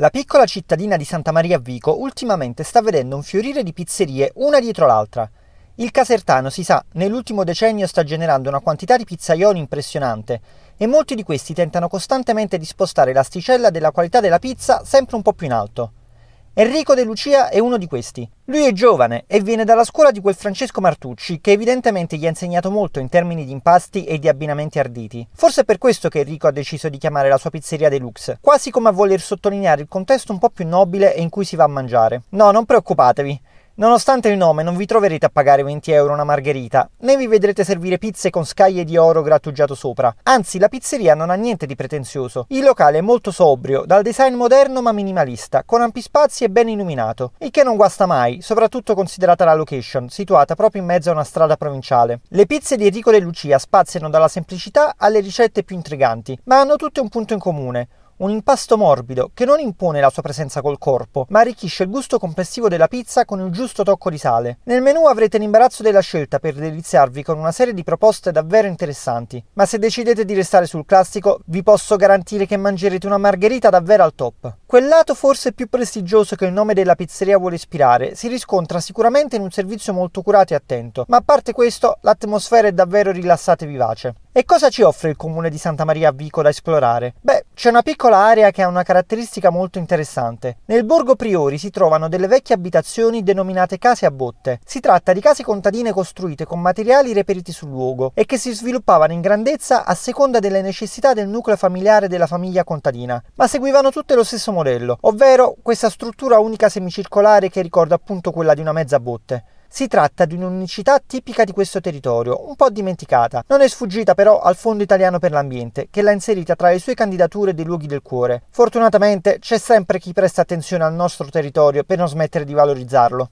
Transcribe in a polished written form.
La piccola cittadina di Santa Maria a Vico ultimamente sta vedendo un fiorire di pizzerie una dietro l'altra. Il casertano, si sa, nell'ultimo decennio sta generando una quantità di pizzaioli impressionante e molti di questi tentano costantemente di spostare l'asticella della qualità della pizza sempre un po' più in alto. Enrico De Lucia è uno di questi. Lui è giovane e viene dalla scuola di quel Francesco Martucci che evidentemente gli ha insegnato molto in termini di impasti e di abbinamenti arditi. Forse è per questo che Enrico ha deciso di chiamare la sua pizzeria Deluxe, quasi come a voler sottolineare il contesto un po' più nobile in cui si va a mangiare. No, non preoccupatevi. Nonostante il nome non vi troverete a pagare 20 euro una margherita, né vi vedrete servire pizze con scaglie di oro grattugiato sopra. Anzi, la pizzeria non ha niente di pretenzioso. Il locale è molto sobrio, dal design moderno ma minimalista, con ampi spazi e ben illuminato, il che non guasta mai, soprattutto considerata la location, situata proprio in mezzo a una strada provinciale. Le pizze di Enrico De Lucia spaziano dalla semplicità alle ricette più intriganti, ma hanno tutte un punto in comune. Un impasto morbido che non impone la sua presenza col corpo, ma arricchisce il gusto complessivo della pizza con il giusto tocco di sale. Nel menù avrete l'imbarazzo della scelta per deliziarvi con una serie di proposte davvero interessanti, ma se decidete di restare sul classico, vi posso garantire che mangerete una margherita davvero al top. Quel lato forse più prestigioso che il nome della pizzeria vuole ispirare si riscontra sicuramente in un servizio molto curato e attento, ma a parte questo, l'atmosfera è davvero rilassata e vivace. E cosa ci offre il comune di Santa Maria a Vico da esplorare? Beh, c'è una piccola area che ha una caratteristica molto interessante. Nel borgo Priori si trovano delle vecchie abitazioni denominate case a botte. Si tratta di case contadine costruite con materiali reperiti sul luogo e che si sviluppavano in grandezza a seconda delle necessità del nucleo familiare della famiglia contadina, ma seguivano tutte lo stesso modello, ovvero questa struttura unica semicircolare che ricorda appunto quella di una mezza botte. Si tratta di un'unicità tipica di questo territorio, un po' dimenticata. Non è sfuggita però al Fondo Italiano per l'Ambiente, che l'ha inserita tra le sue candidature dei luoghi del cuore. Fortunatamente c'è sempre chi presta attenzione al nostro territorio per non smettere di valorizzarlo.